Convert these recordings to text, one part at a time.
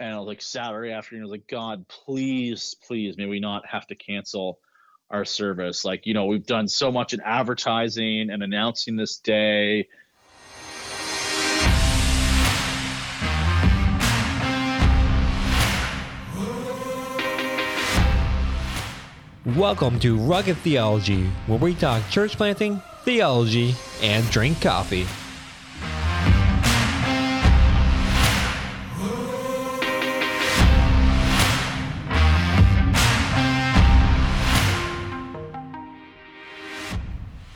And I was like, Saturday afternoon, I was like, God, please, please, may we not have to cancel our service. Like, you know, we've done so much in advertising and announcing this day. Welcome to Rugged Theology, where we talk church planting, theology, and drink coffee.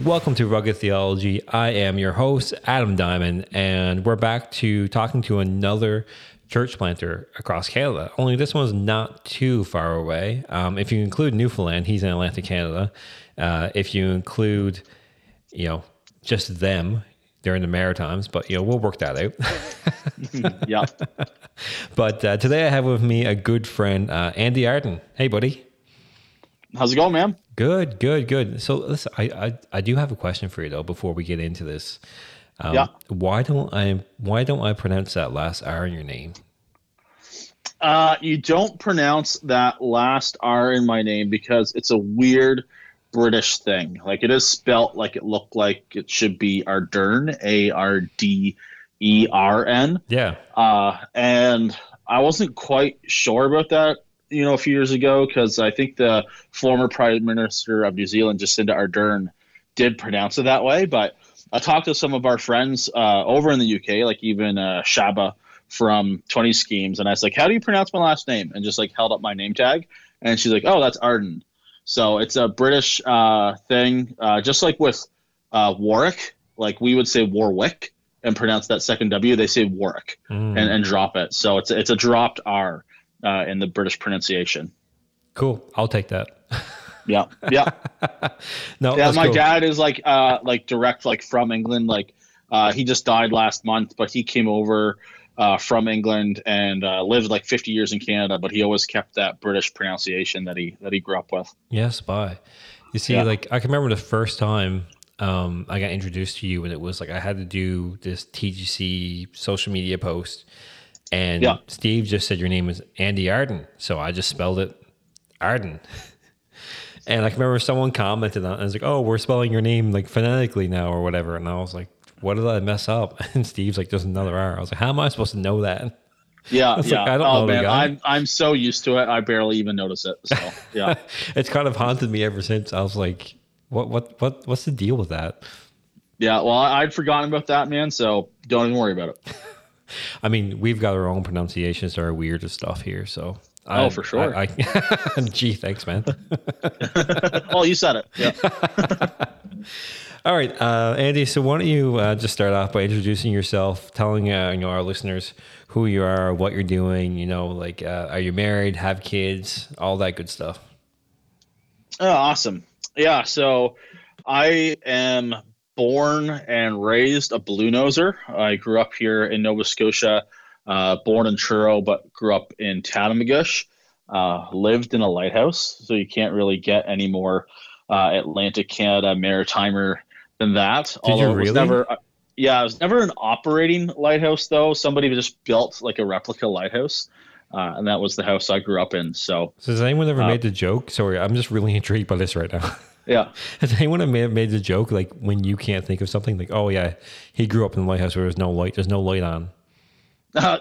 Welcome to Rugged Theology. I am your host, Adam Diamond, and we're back to talking to another church planter across Canada, only this one's not too far away. If you include Newfoundland, he's in Atlantic Canada. If you include, you know, just them, they're in the Maritimes, but, you know, we'll work that out. Yeah. But today I have with me a good friend, Andy Ardern. Hey, buddy. How's it going, man? Good. So listen, I do have a question for you though before we get into this. Yeah. Why don't I pronounce that last R in your name? You don't pronounce that last R in my name because it's a weird British thing. Like, it is spelt like it looked like it should be Ardern, A-R-D-E-R-N. Yeah. And I wasn't quite sure about that, you know, a few years ago, because I think the former Prime Minister of New Zealand, Jacinda Ardern, did pronounce it that way. But I talked to some of our friends over in the UK, like even Shaba from 20 Schemes, and I was like, how do you pronounce my last name? And just like held up my name tag, and she's like, oh, that's Arden. So it's a British thing, just like with Warwick. Like, we would say Warwick and pronounce that second W, they say Warwick and drop it. So it's a dropped R. In the British pronunciation. Cool. I'll take that. Yeah. No, yeah, my dad is like direct, like from England. Like, he just died last month, but he came over from England and lived like 50 years in Canada, but he always kept that British pronunciation that he grew up with. Yes, bye. You see, yeah. Like, I can remember the first time I got introduced to you, and it was like I had to do this TGC social media post. And yeah. Steve just said your name is Andy Ardern, so I just spelled it Arden. And I remember someone commented on it, and I was like, oh, we're spelling your name like phonetically now or whatever. And I was like, what did I mess up? And Steve's like, there's another R. I was like, how am I supposed to know that? Yeah, yeah. Like, I don't know, man. I'm so used to it, I barely even notice it. So yeah. It's kind of haunted me ever since. I was like, what's the deal with that? Yeah, well, I'd forgotten about that, man, so don't even worry about it. I mean, we've got our own pronunciations that are weird and stuff here, so. Oh, for sure. Gee, thanks, man. Oh, you said it. Yeah. All right, Andy, so why don't you just start off by introducing yourself, telling our listeners who you are, what you're doing, are you married, have kids, all that good stuff. Oh, awesome. Yeah, so I am born and raised a Blue Noser. I grew up here in Nova Scotia, born in Truro, but grew up in Tatamagouche, lived in a lighthouse, so you can't really get any more Atlantic Canada Maritimer than that. It was never an operating lighthouse, though. Somebody just built like a replica lighthouse, and that was the house I grew up in. So has anyone ever made the joke? Sorry, I'm just really intrigued by this right now. Yeah. Has anyone made the joke, like, when you can't think of something, like, oh, yeah, he grew up in the lighthouse where there's no light on?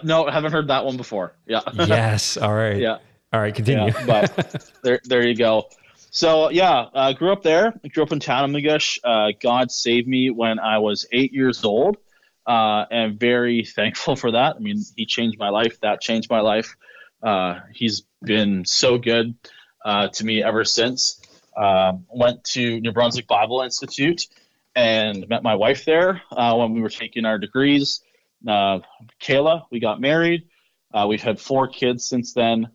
No, I haven't heard that one before. Yeah. Yes. All right. Yeah. All right, continue. Yeah, but there you go. So, yeah, I grew up there. I grew up in Tatamagouche. God saved me when I was 8 years old, and very thankful for that. I mean, he changed my life. That changed my life. He's been so good to me ever since. Went to New Brunswick Bible Institute and met my wife there when we were taking our degrees. Kayla, we got married. We've had 4 kids since then,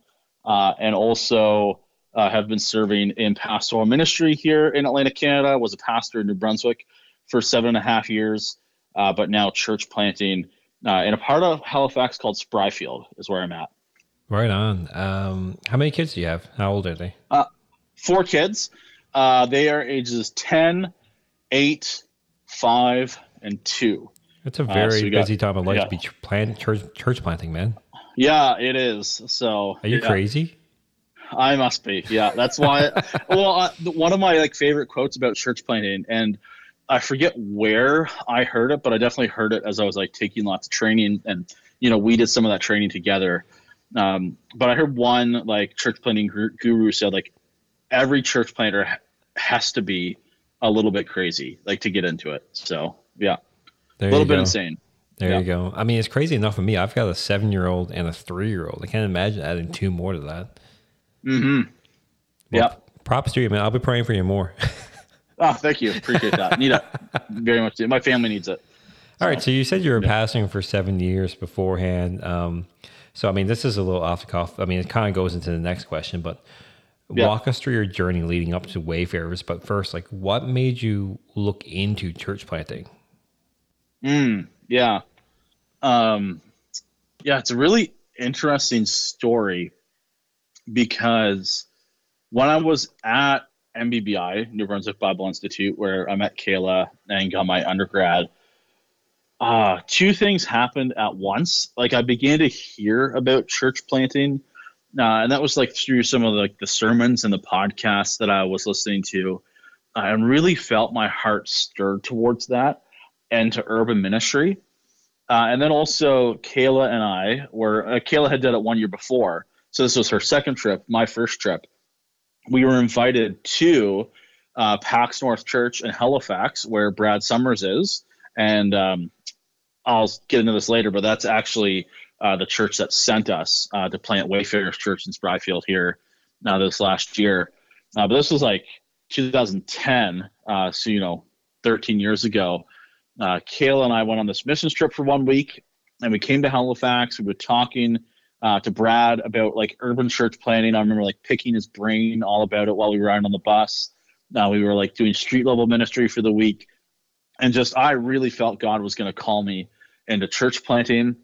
and also have been serving in pastoral ministry here in Atlantic Canada. Was a pastor in New Brunswick for 7.5 years, but now church planting in a part of Halifax called Spryfield is where I'm at. Right on. How many kids do you have? How old are they? 4 kids. They are ages 10, 8, 5, and 2. That's a very busy time of life to be church planting, man. Yeah, it is. So are you crazy? I must be. Yeah, that's why. One of my favorite quotes about church planting, and I forget where I heard it, but I definitely heard it as I was taking lots of training, and we did some of that training together. But I heard one church planting guru said every church planter has to be a little bit crazy to get into it. So yeah, there a little bit insane. There you go. I mean, it's crazy enough for me. I've got a 7-year-old and a 3-year-old. I can't imagine adding 2 more to that. Mm-hmm. Well, yeah. Props to you, man. I'll be praying for you more. Oh, thank you. Appreciate that. Need it very much. My family needs it. All right. So you said you were pastoring for 7 years beforehand. So, I mean, this is a little off the cuff. I mean, it kind of goes into the next question, but walk us through your journey leading up to Wayfarers. But first, what made you look into church planting? Yeah. It's a really interesting story, because when I was at MBBI, New Brunswick Bible Institute, where I met Kayla and got my undergrad, two things happened at once. I began to hear about church planting, and that was through some of the sermons and the podcasts that I was listening to. I really felt my heart stirred towards that and to urban ministry. And then also Kayla and I were Kayla had done it 1 year before, so this was her second trip, my first trip. We were invited to Pax North Church in Halifax, where Brad Summers is. And I'll get into this later, but that's actually the church that sent us to plant Wayfarers Church in Spryfield here this last year. But this was 2010, so 13 years ago. Kayla and I went on this missions trip for 1 week, and we came to Halifax. We were talking to Brad about urban church planting. I remember picking his brain all about it while we were riding on the bus. We were doing street level ministry for the week, and I really felt God was going to call me into church planting.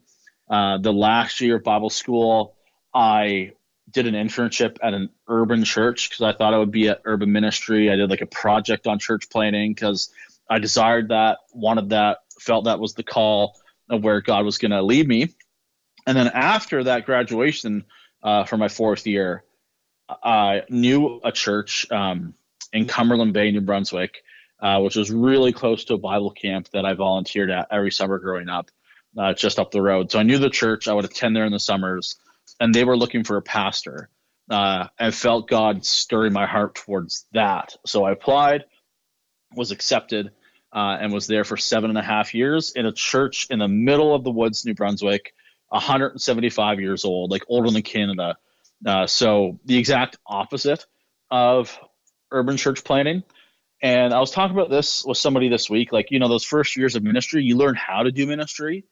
The last year of Bible school, I did an internship at an urban church because I thought I would be at urban ministry. I did a project on church planting because I desired that, wanted that, felt that was the call of where God was going to lead me. And then after that graduation for my 4th year, I knew a church in Cumberland Bay, New Brunswick, which was really close to a Bible camp that I volunteered at every summer growing up, just up the road. So I knew the church. I would attend there in the summers, and they were looking for a pastor. I felt God stirring my heart towards that. So I applied, was accepted, and was there for 7.5 years in a church in the middle of the woods, New Brunswick, 175 years old, older than Canada. So the exact opposite of urban church planting. And I was talking about this with somebody this week, those first years of ministry, you learn how to do ministry,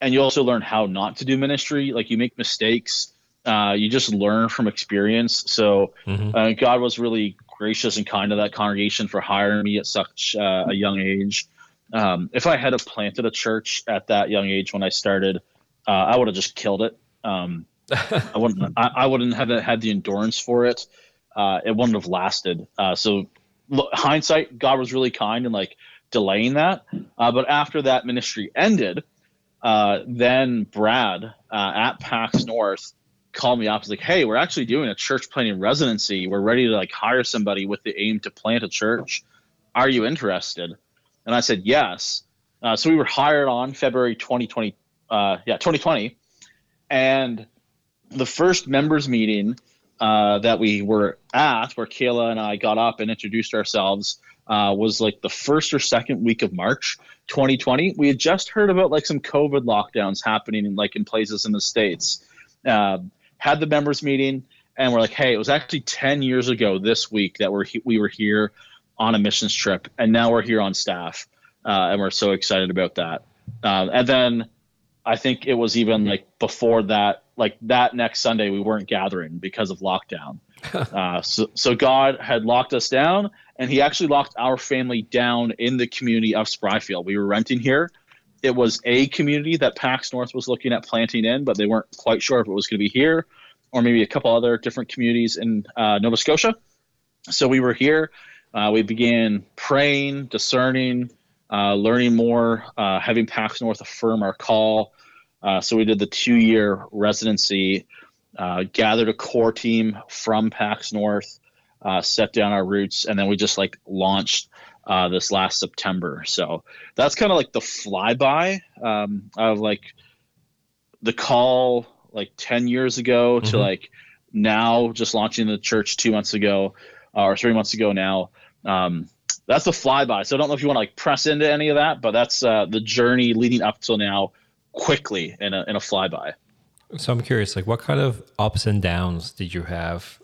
and you also learn how not to do ministry. You make mistakes, you just learn from experience. So God was really gracious and kind to that congregation for hiring me at such a young age. If I had planted a church at that young age when I started, I would have just killed it. I wouldn't have had the endurance for it. It wouldn't have lasted. So hindsight, God was really kind in delaying that. But after that ministry ended, then Brad at Pax North called me up. He's hey, we're actually doing a church planting residency. We're ready to hire somebody with the aim to plant a church. Are you interested? And I said, yes. So we were hired on February 2022. 2020, and the first members meeting that we were at, where Kayla and I got up and introduced ourselves, was the first or second week of March 2020. We had just heard about some COVID lockdowns happening in places in the States. Had the members meeting, and we're hey, it was actually 10 years ago this week that we were here on a missions trip, and now we're here on staff, and we're so excited about that. And then I think it was even before that, that next Sunday we weren't gathering because of lockdown. So God had locked us down, and he actually locked our family down in the community of Spryfield. We were renting here. It was a community that Pax North was looking at planting in, but they weren't quite sure if it was going to be here or maybe a couple other different communities in Nova Scotia. So we were here. We began praying, discerning, learning more, having Pax North affirm our call. So we did the 2-year residency, gathered a core team from Pax North, set down our roots, and then we just like launched this last September. So that's kind of like the flyby of like the call like 10 years ago to like now just launching the church 2 months ago or 3 months ago now. That's the flyby. So I don't know if you want to like press into any of that, but that's the journey leading up till now quickly in a flyby. So I'm curious, like what kind of ups and downs did you have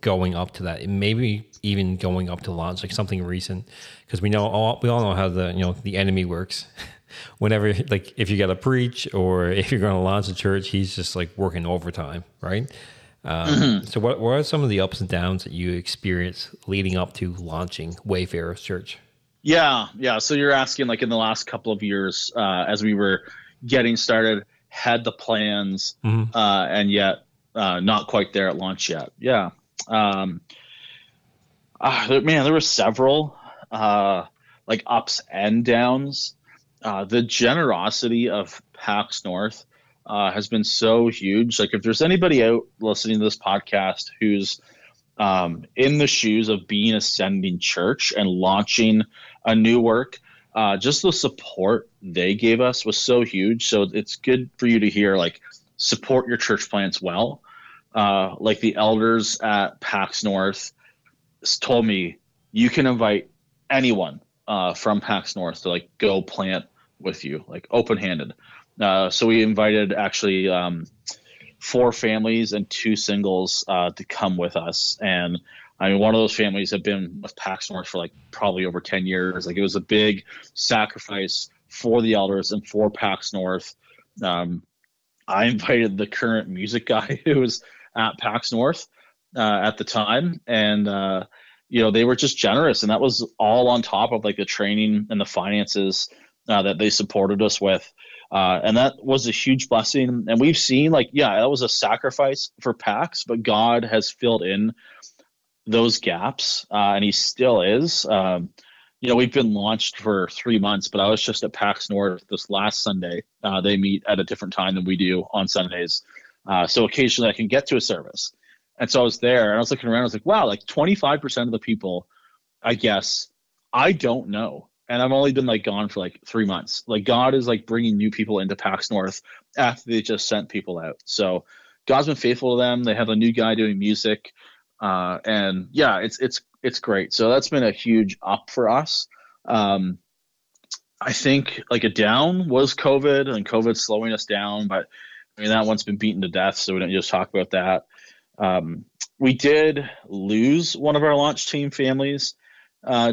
going up to that? Maybe even going up to launch, like something recent, because we all know how the enemy works. Whenever, like if you got to preach or if you're going to launch a church, he's just like working overtime, right? So what are some of the ups and downs that you experienced leading up to launching Wayfarers Church? Yeah. So you're asking like in the last couple of years, as we were getting started, had the plans, and yet not quite there at launch yet. Yeah. There were several like ups and downs. The generosity of Pax North has been so huge. Like if there's anybody out listening to this podcast who's in the shoes of being a sending church and launching a new work, just the support they gave us was so huge. So it's good for you to hear, like, support your church plants well. Like the elders at Pax North told me, you can invite anyone from Pax North to like go plant with you, like open-handed. So we invited actually 4 families and 2 singles to come with us. And I mean, one of those families had been with Pax North for like probably over 10 years. Like it was a big sacrifice for the elders and for Pax North. I invited the current music guy who was at Pax North at the time, and they were just generous, and that was all on top of like the training and the finances that they supported us with, and that was a huge blessing. And we've seen that was a sacrifice for Pax, but God has filled in those gaps, and He still is. We've been launched for 3 months, but I was just at Pax North this last Sunday. They meet at a different time than we do on Sundays. So occasionally I can get to a service. And so I was there and I was looking around. I was like, wow, like 25% of the people, I guess, I don't know. And I've only been like gone for like 3 months. Like God is like bringing new people into Pax North after they just sent people out. So God's been faithful to them. They have a new guy doing music. And yeah, it's great. So that's been a huge up for us. I think like a down was COVID and COVID slowing us down, but I mean, that one's been beaten to death, so we don't need to talk about that. We did lose one of our launch team families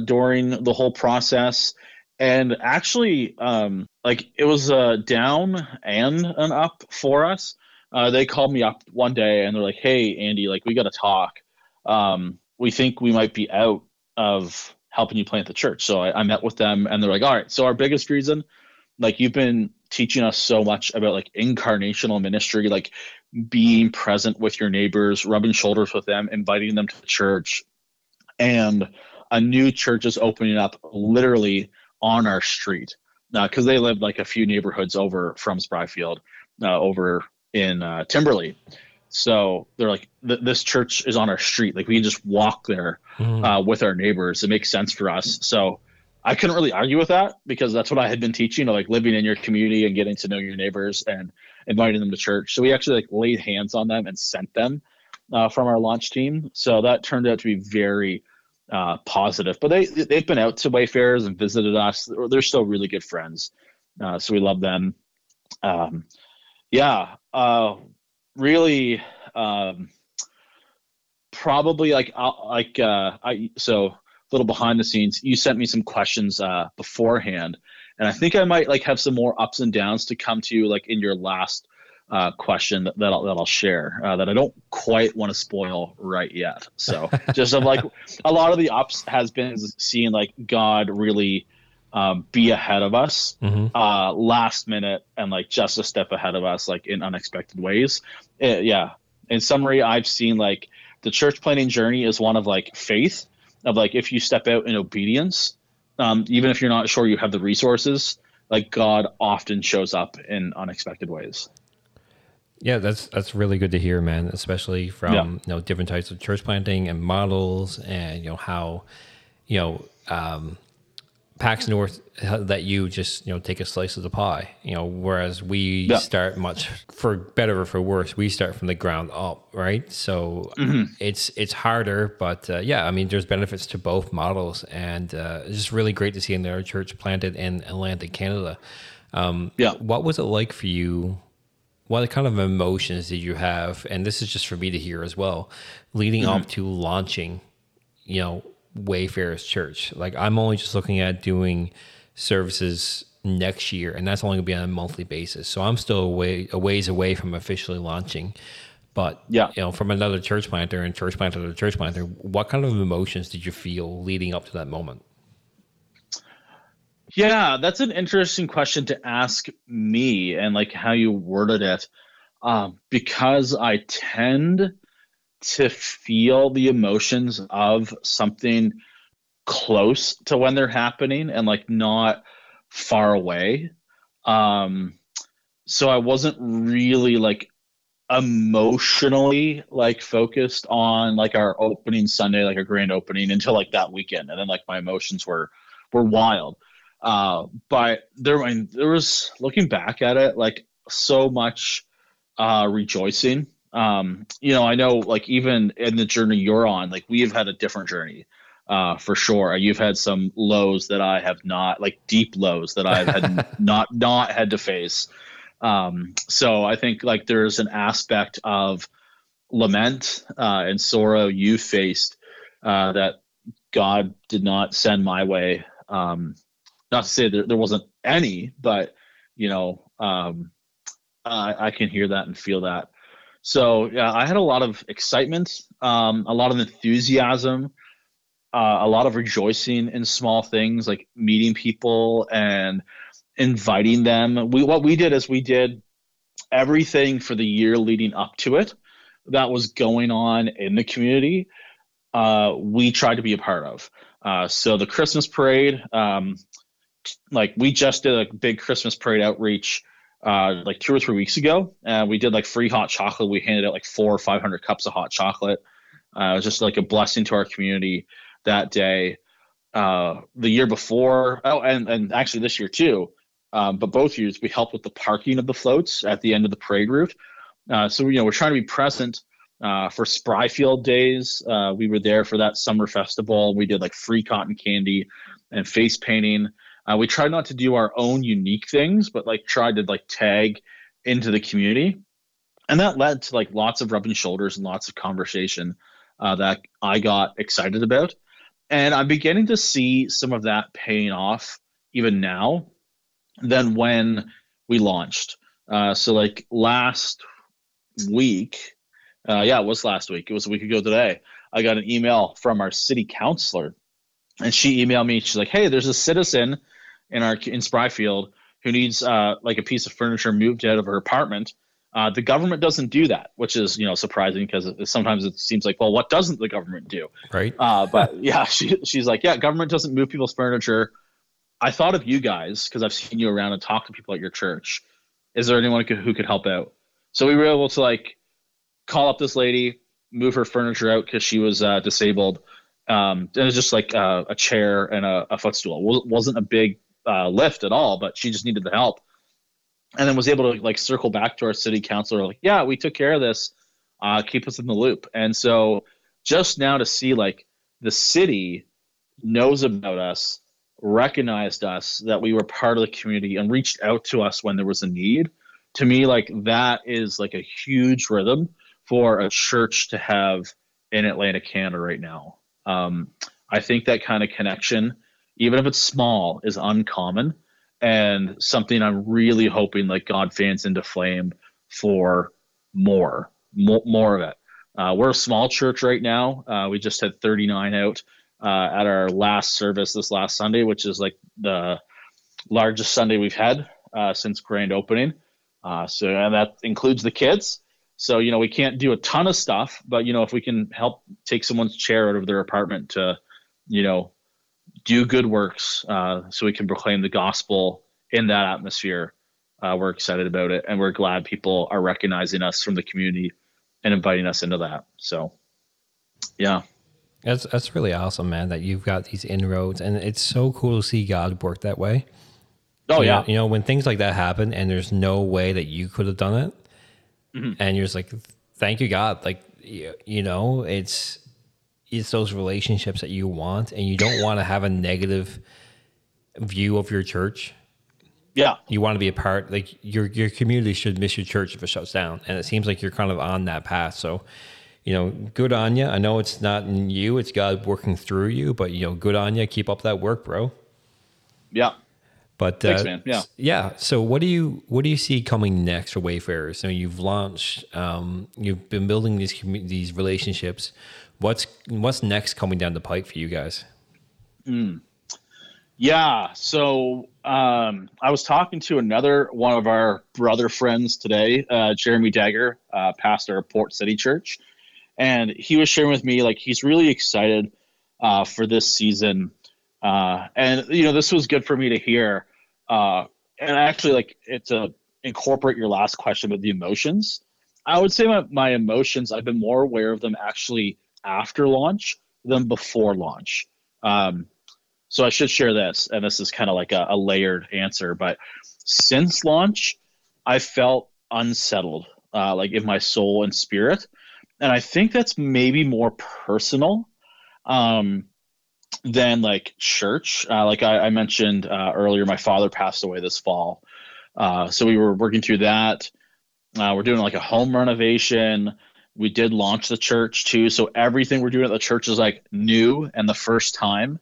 during the whole process. And actually, it was a down and an up for us. They called me up one day and they're like, hey, Andy, like, we got to talk. We think we might be out of helping you plant the church. So I met with them and they're like, all right, so our biggest reason, like, you've been teaching us so much about like incarnational ministry, like being present with your neighbors, rubbing shoulders with them, inviting them to the church. And a new church is opening up literally on our street now, because they live like a few neighborhoods over from Spryfield, over in Timberley. So they're like, this church is on our street. Like we can just walk there with our neighbors. It makes sense for us. So I couldn't really argue with that because that's what I had been teaching, like living in your community and getting to know your neighbors and inviting them to church. So we actually like laid hands on them and sent them from our launch team. So that turned out to be very positive. But they've been out to Wayfarers and visited us. They're still really good friends. So we love them. Probably little behind the scenes, you sent me some questions beforehand, and I think I might like have some more ups and downs to come to you like in your last question that I'll share that I don't quite want to spoil right yet. So just of like a lot of the ups has been seeing like God really be ahead of us last minute and like just a step ahead of us like in unexpected ways. In summary, I've seen like the church planting journey is one of like faith. Of like if you step out in obedience, even if you're not sure you have the resources, like God often shows up in unexpected ways. Yeah, that's really good to hear, man, especially from different types of church planting and models, and how Pax North let you just take a slice of the pie, whereas we start much, for better or for worse, we start from the ground up, right? So it's harder, but there's benefits to both models, and it's just really great to see another church planted in Atlantic Canada. What was it like for you? What kind of emotions did you have? And this is just for me to hear as well, leading up to launching, Wayfarers Church. Like, I'm only just looking at doing services next year, and that's only going to be on a monthly basis. So I'm still a ways away from officially launching. But, from another church planter and church planter to church planter, what kind of emotions did you feel leading up to that moment? Yeah, that's an interesting question to ask me, and like how you worded it, because I tend to feel the emotions of something close to when they're happening and like not far away. So I wasn't really like emotionally like focused on like our opening Sunday, like our grand opening, until like that weekend. And then like my emotions were wild. But there was, looking back at it, like so much rejoicing. I know like even in the journey you're on, like we have had a different journey for sure. You've had some lows that I have not, like deep lows that I've had not had to face. So I think like there's an aspect of lament and sorrow you faced that God did not send my way. Not to say there wasn't any, but I can hear that and feel that. So yeah, I had a lot of excitement, a lot of enthusiasm, a lot of rejoicing in small things like meeting people and inviting them. What we did is we did everything for the year leading up to it that was going on in the community. We tried to be a part of. So the Christmas parade, like we just did a big Christmas parade outreach like 2 or 3 weeks ago. We did like free hot chocolate. We handed out like 400 or 500 cups of hot chocolate. It was just like a blessing to our community that day. The year before, and actually this year too, but both years we helped with the parking of the floats at the end of the parade route. So we're trying to be present for Spryfield days. We were there for that summer festival. We did like free cotton candy and face painting. We tried not to do our own unique things, but like tried to like tag into the community. And that led to like lots of rubbing shoulders and lots of conversation that I got excited about. And I'm beginning to see some of that paying off even now than when we launched. So like last week, it was last week. It was a week ago today. I got an email from our city councilor, and she emailed me. She's like, "Hey, there's a citizen in Spryfield who needs like a piece of furniture moved out of her apartment. The government doesn't do that," which is surprising because sometimes it seems like, well, what doesn't the government do? Right. But yeah, she's like, yeah, government doesn't move people's furniture. I thought of you guys because I've seen you around and talked to people at your church. Is there anyone who could help out? So we were able to like call up this lady, move her furniture out because she was disabled. And it was just like a chair and a footstool. Wasn't a big lift at all, but she just needed the help. And then was able to like circle back to our city councilor, like, yeah, we took care of this. Keep us in the loop. And so just now to see like the city knows about us, recognized us, that we were part of the community and reached out to us when there was a need. To me, like that is like a huge rhythm for a church to have in Atlantic Canada right now. I think that kind of connection, even if it's small, is uncommon and something I'm really hoping like God fans into flame for more of it. We're a small church right now. We just had 39 out at our last service this last Sunday, which is like the largest Sunday we've had since grand opening. So and that includes the kids. So, we can't do a ton of stuff, but, if we can help take someone's chair out of their apartment to, do good works so we can proclaim the gospel in that atmosphere, we're excited about it, and we're glad people are recognizing us from the community and inviting us into that. So, yeah. That's really awesome, man, that you've got these inroads, and it's so cool to see God work that way. Oh, you yeah. know, you know, when things like that happen and there's no way that you could have done it, mm-hmm. and you're just like, thank you, God. Like, you know, it's those relationships that you want, and you don't want to have a negative view of your church. Yeah. You want to be a part, like your community should miss your church if it shuts down. And it seems like you're kind of on that path. So, you know, good on you. I know it's not in you, it's God working through you, but, you know, good on you. Keep up that work, bro. Yeah. But thanks, man. Yeah. Yeah. So what do you see coming next for Wayfarers? So you've launched, you've been building these relationships. What's next coming down the pike for you guys? Yeah. So, I was talking to another one of our brother friends today, Jeremy Dagger, pastor of Port City Church. And he was sharing with me, like, he's really excited, for this season. And you know, this was good for me to hear. And actually, like, it's a incorporate your last question with the emotions. I would say my emotions, I've been more aware of them actually after launch than before launch. So I should share this, and this is kind of like a layered answer, but since launch, I felt unsettled, like in my soul and spirit. And I think that's maybe more personal than like church. Like I mentioned earlier, my father passed away this fall. So we were working through that. We're doing like a home renovation. We did launch the church too. So everything we're doing at the church is like new and the first time.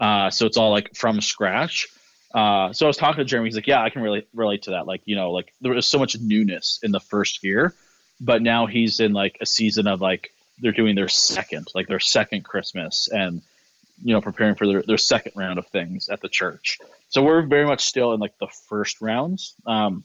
So it's all like from scratch. So I was talking to Jeremy. He's like, yeah, I can really relate to that. Like, you know, like there was so much newness in the first year, but now he's in like a season of like, they're doing their second Christmas and, you know, preparing for their second round of things at the church. So we're very much still in like the first rounds. And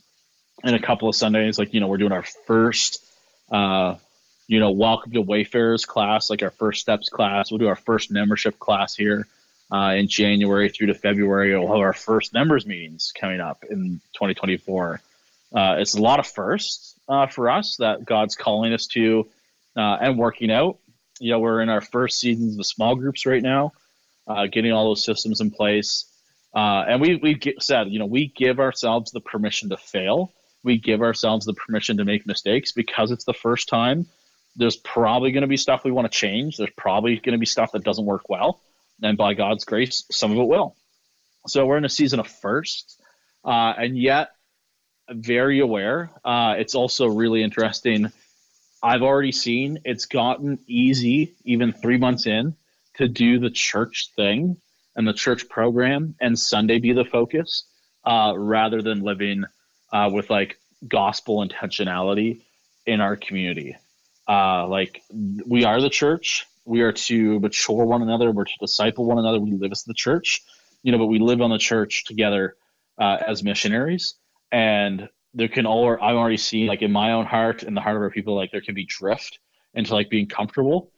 a couple of Sundays, like, you know, we're doing our first, you know, welcome to Wayfarers class, like our first steps class. We'll do our first membership class here. In January through to February, we'll have our first members meetings coming up in 2024. It's a lot of firsts for us that God's calling us to and working out. You know, we're in our first seasons of the small groups right now, getting all those systems in place. And we said, you know, we give ourselves the permission to fail. We give ourselves the permission to make mistakes because it's the first time. There's probably going to be stuff we want to change. There's probably going to be stuff that doesn't work well. And by God's grace, some of it will. So we're in a season of firsts, and yet very aware. It's also really interesting. I've already seen it's gotten easy, even 3 months in, to do the church thing and the church program and Sunday be the focus, rather than living with like gospel intentionality in our community. Like we are the church. We are to mature one another. We're to disciple one another. We live as the church, you know, but we live on the church together as missionaries. And there can I'm already seeing like in my own heart and the heart of our people, like there can be drift into like being comfortable.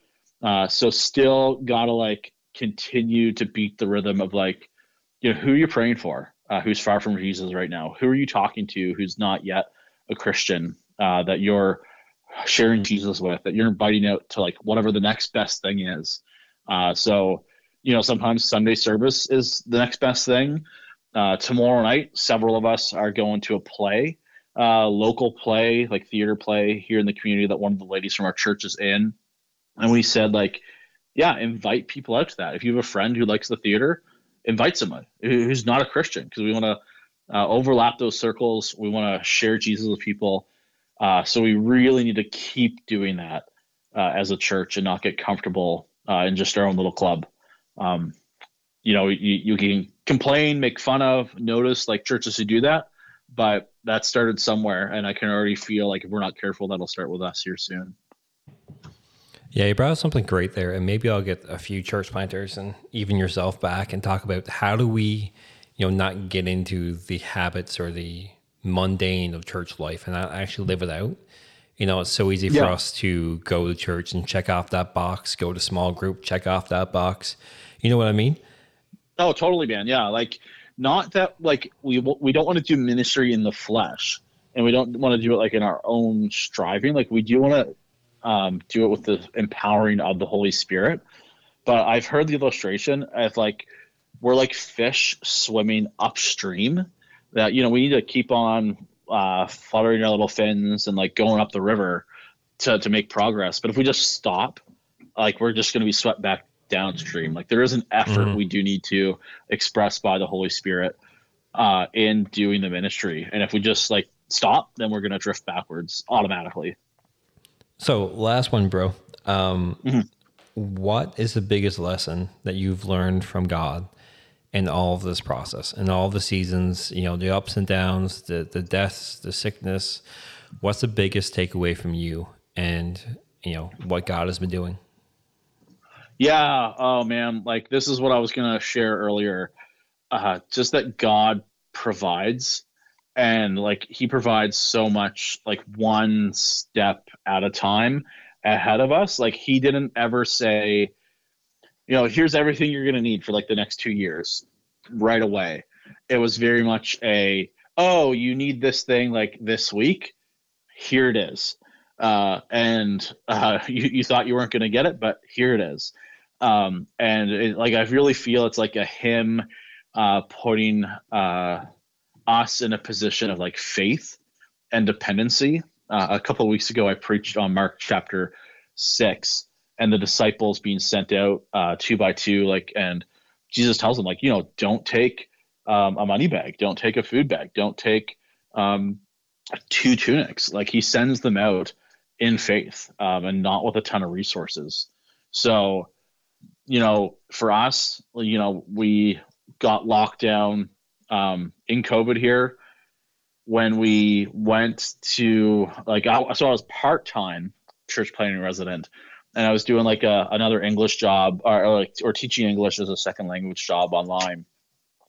So still gotta like continue to beat the rhythm of like, you know, who you're praying for, who's far from Jesus right now. Who are you talking to? Who's not yet a Christian that you're sharing Jesus with, that you're inviting out to like whatever the next best thing is. So, you know, sometimes Sunday service is the next best thing. Tomorrow night, several of us are going to a play, local play, like theater play here in the community that one of the ladies from our church is in. And we said like, yeah, invite people out to that. If you have a friend who likes the theater, invite someone who's not a Christian, because we want to overlap those circles. We want to share Jesus with people. So we really need to keep doing that as a church and not get comfortable in just our own little club. You know, you can complain, make fun of, notice like churches who do that, but that started somewhere, and I can already feel like if we're not careful, that'll start with us here soon. Yeah, you brought up something great there, and maybe I'll get a few church planters and even yourself back and talk about how do we, you know, not get into the habits or the mundane of church life and I actually live it out. You know, it's so easy for us to go to church and check off that box, go to small group, check off that box. You know what I mean? Oh, totally, man. Yeah. Like Not that, like, we don't want to do ministry in the flesh, and we don't want to do it, like, in our own striving. Like, we do want to do it with the empowering of the Holy Spirit. But I've heard the illustration of, like, we're like fish swimming upstream that, you know, we need to keep on fluttering our little fins and, like, going up the river to make progress. But if we just stop, like, we're just going to be swept back downstream. Like, there is an effort we do need to express by the Holy Spirit in doing the ministry. And if we just, like, stop, then we're going to drift backwards automatically. So last one, bro. What is the biggest lesson that you've learned from God in all of this process, in all the seasons, you know, the ups and downs, the deaths, the sickness? What's the biggest takeaway from you and, you know, what God has been doing? Yeah. Oh man. Like, this is what I was going to share earlier. Just that God provides, and like, he provides so much, like one step at a time ahead of us. Like, he didn't ever say, you know, here's everything you're going to need for like the next 2 years right away. It was very much a, oh, you need this thing like this week. Here it is. You thought you weren't going to get it, but here it is. I really feel it's like a hymn, putting, us in a position of like faith and dependency. A couple of weeks ago, I preached on Mark chapter 6 and the disciples being sent out, 2 by 2, like, and Jesus tells them, like, you know, don't take, a money bag, don't take a food bag, don't take, 2 tunics. Like, he sends them out in faith, and not with a ton of resources. So, you know, for us, you know, we got locked down in COVID here when we went to like, I was part-time church planning resident, and I was doing like another English job or teaching English as a second language job online.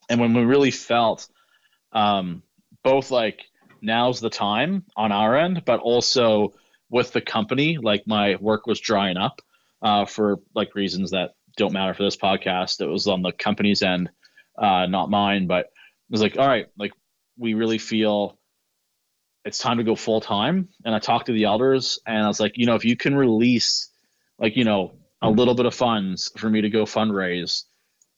And when we really felt both like, now's the time on our end, but also with the company, like my work was drying up for like reasons that don't matter for this podcast. It was on the company's end, not mine, but it was like, all right, like we really feel it's time to go full time. And I talked to the elders and I was like, you know, if you can release like, you know, a little bit of funds for me to go fundraise,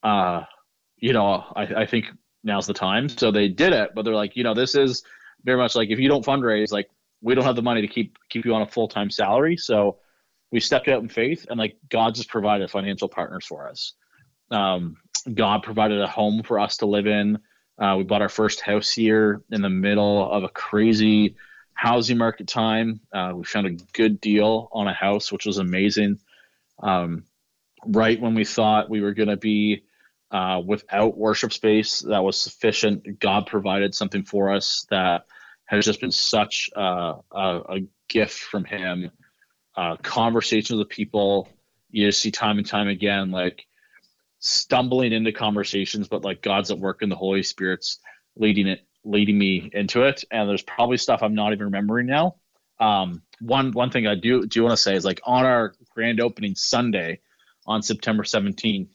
you know, I think now's the time. So they did it, but they're like, you know, this is very much like if you don't fundraise, like we don't have the money to keep you on a full-time salary. So we stepped out in faith, and like God just provided financial partners for us. God provided a home for us to live in. We bought our first house here in the middle of a crazy housing market time. We found a good deal on a house, which was amazing. Right when we thought we were going to be without worship space that was sufficient, God provided something for us that has just been such a gift from him. Conversations with people, you see time and time again, like stumbling into conversations, but like God's at work and the Holy Spirit's leading me into it. And there's probably stuff I'm not even remembering now. One thing I do want to say is like on our grand opening Sunday on September 17th,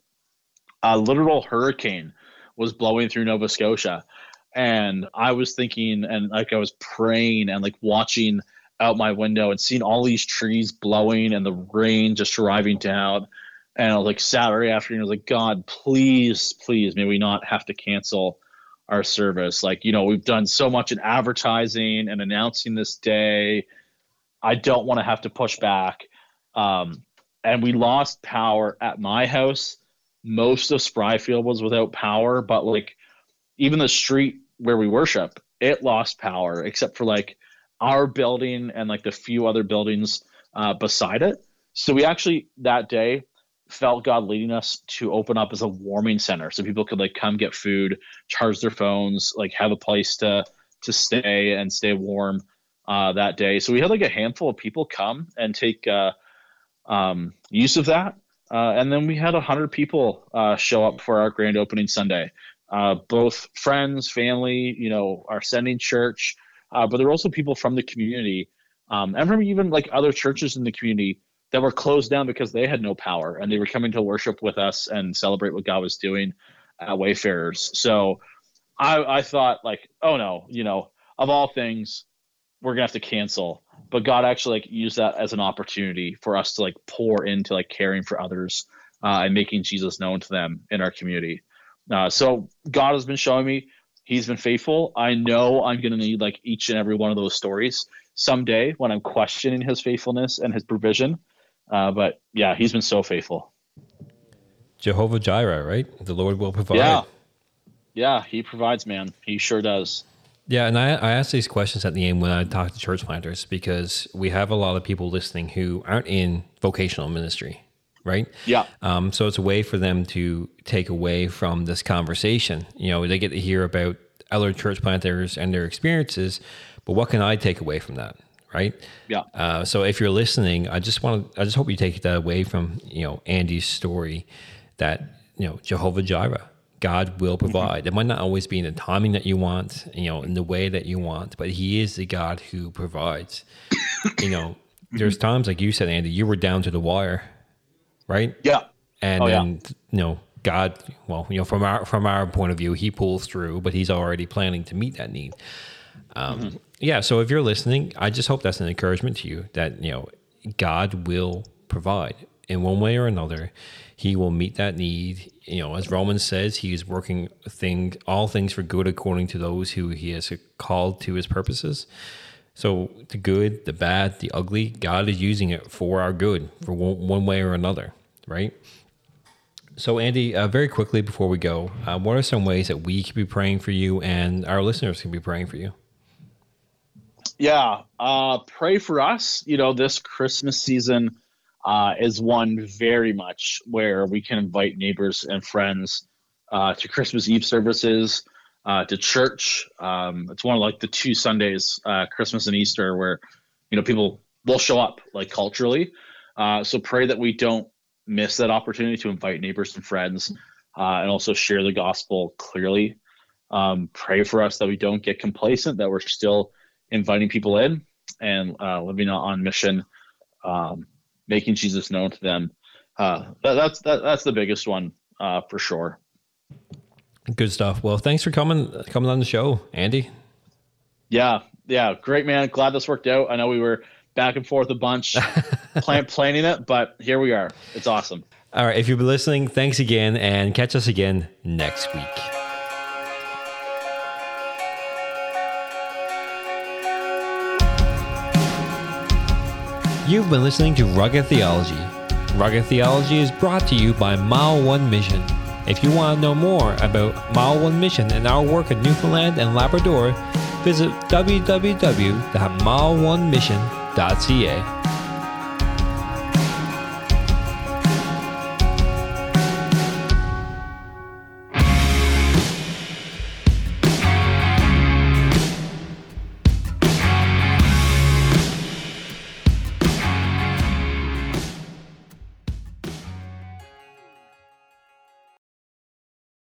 a literal hurricane was blowing through Nova Scotia, and I was thinking and like I was praying and like watching out my window and seeing all these trees blowing and the rain just driving down. And I was like Saturday afternoon, I was like, God, please, may we not have to cancel our service. Like, you know, we've done so much in advertising and announcing this day. I don't want to have to push back. And we lost power at my house. Most of Spryfield was without power, but like even the street where we worship, it lost power except for like our building and like the few other buildings beside it. So we actually that day felt God leading us to open up as a warming center so people could like come get food, charge their phones, like have a place to stay and stay warm that day. So we had like a handful of people come and take use of that. And then we had 100 people show up for our grand opening Sunday, both friends, family, you know, our sending church, but there were also people from the community. And from even like other churches in the community that were closed down because they had no power and they were coming to worship with us and celebrate what God was doing at Wayfarers. So I thought like, oh no, you know, of all things, we're gonna have to cancel. But God actually like used that as an opportunity for us to like pour into like caring for others and making Jesus known to them in our community. So God has been showing me He's been faithful. I know I'm going to need like each and every one of those stories someday when I'm questioning His faithfulness and His provision. But yeah, He's been so faithful. Jehovah Jireh, right? The Lord will provide. Yeah, He provides, man. He sure does. Yeah, and I ask these questions at the end when I talk to church planters because we have a lot of people listening who aren't in vocational ministry, right? Yeah. So it's a way for them to take away from this conversation. You know, they get to hear about other church planters and their experiences, but what can I take away from that, right? Yeah. So if you're listening, I just hope you take that away from, you know, Andy's story that, you know, Jehovah Jireh, God will provide. Mm-hmm. It might not always be in the timing that you want, you know, in the way that you want, but He is the God who provides. You know, there's times like you said, Andy, you were down to the wire, right? Yeah. And you know, God, well, you know, from our point of view, He pulls through, but He's already planning to meet that need. Yeah. So if you're listening, I just hope that's an encouragement to you that, you know, God will provide in one way or another. He will meet that need. You know, as Romans says, He is working all things for good according to those who He has called to His purposes. So the good, the bad, the ugly, God is using it for our good, for one way or another, right? So Andy, very quickly before we go, what are some ways that we could be praying for you and our listeners can be praying for you? Yeah, pray for us. You know, this Christmas season is one very much where we can invite neighbors and friends to Christmas Eve services, to church. It's one of like the two Sundays, Christmas and Easter, where, you know, people will show up like culturally. So pray that we don't miss that opportunity to invite neighbors and friends and also share the gospel clearly. Pray for us that we don't get complacent, that we're still inviting people in and living on mission, making Jesus known to them. That's the biggest one for sure. Good stuff. Well, thanks for coming on the show, Andy. Yeah. Great, man. Glad this worked out. I know we were back and forth a bunch planning it, but here we are. It's awesome. All right. If you've been listening, thanks again and catch us again next week. You've been listening to Rugged Theology. Rugged Theology is brought to you by Mile 1 Mission. If you want to know more about Mile 1 Mission and our work in Newfoundland and Labrador, visit www.mile1mission.ca.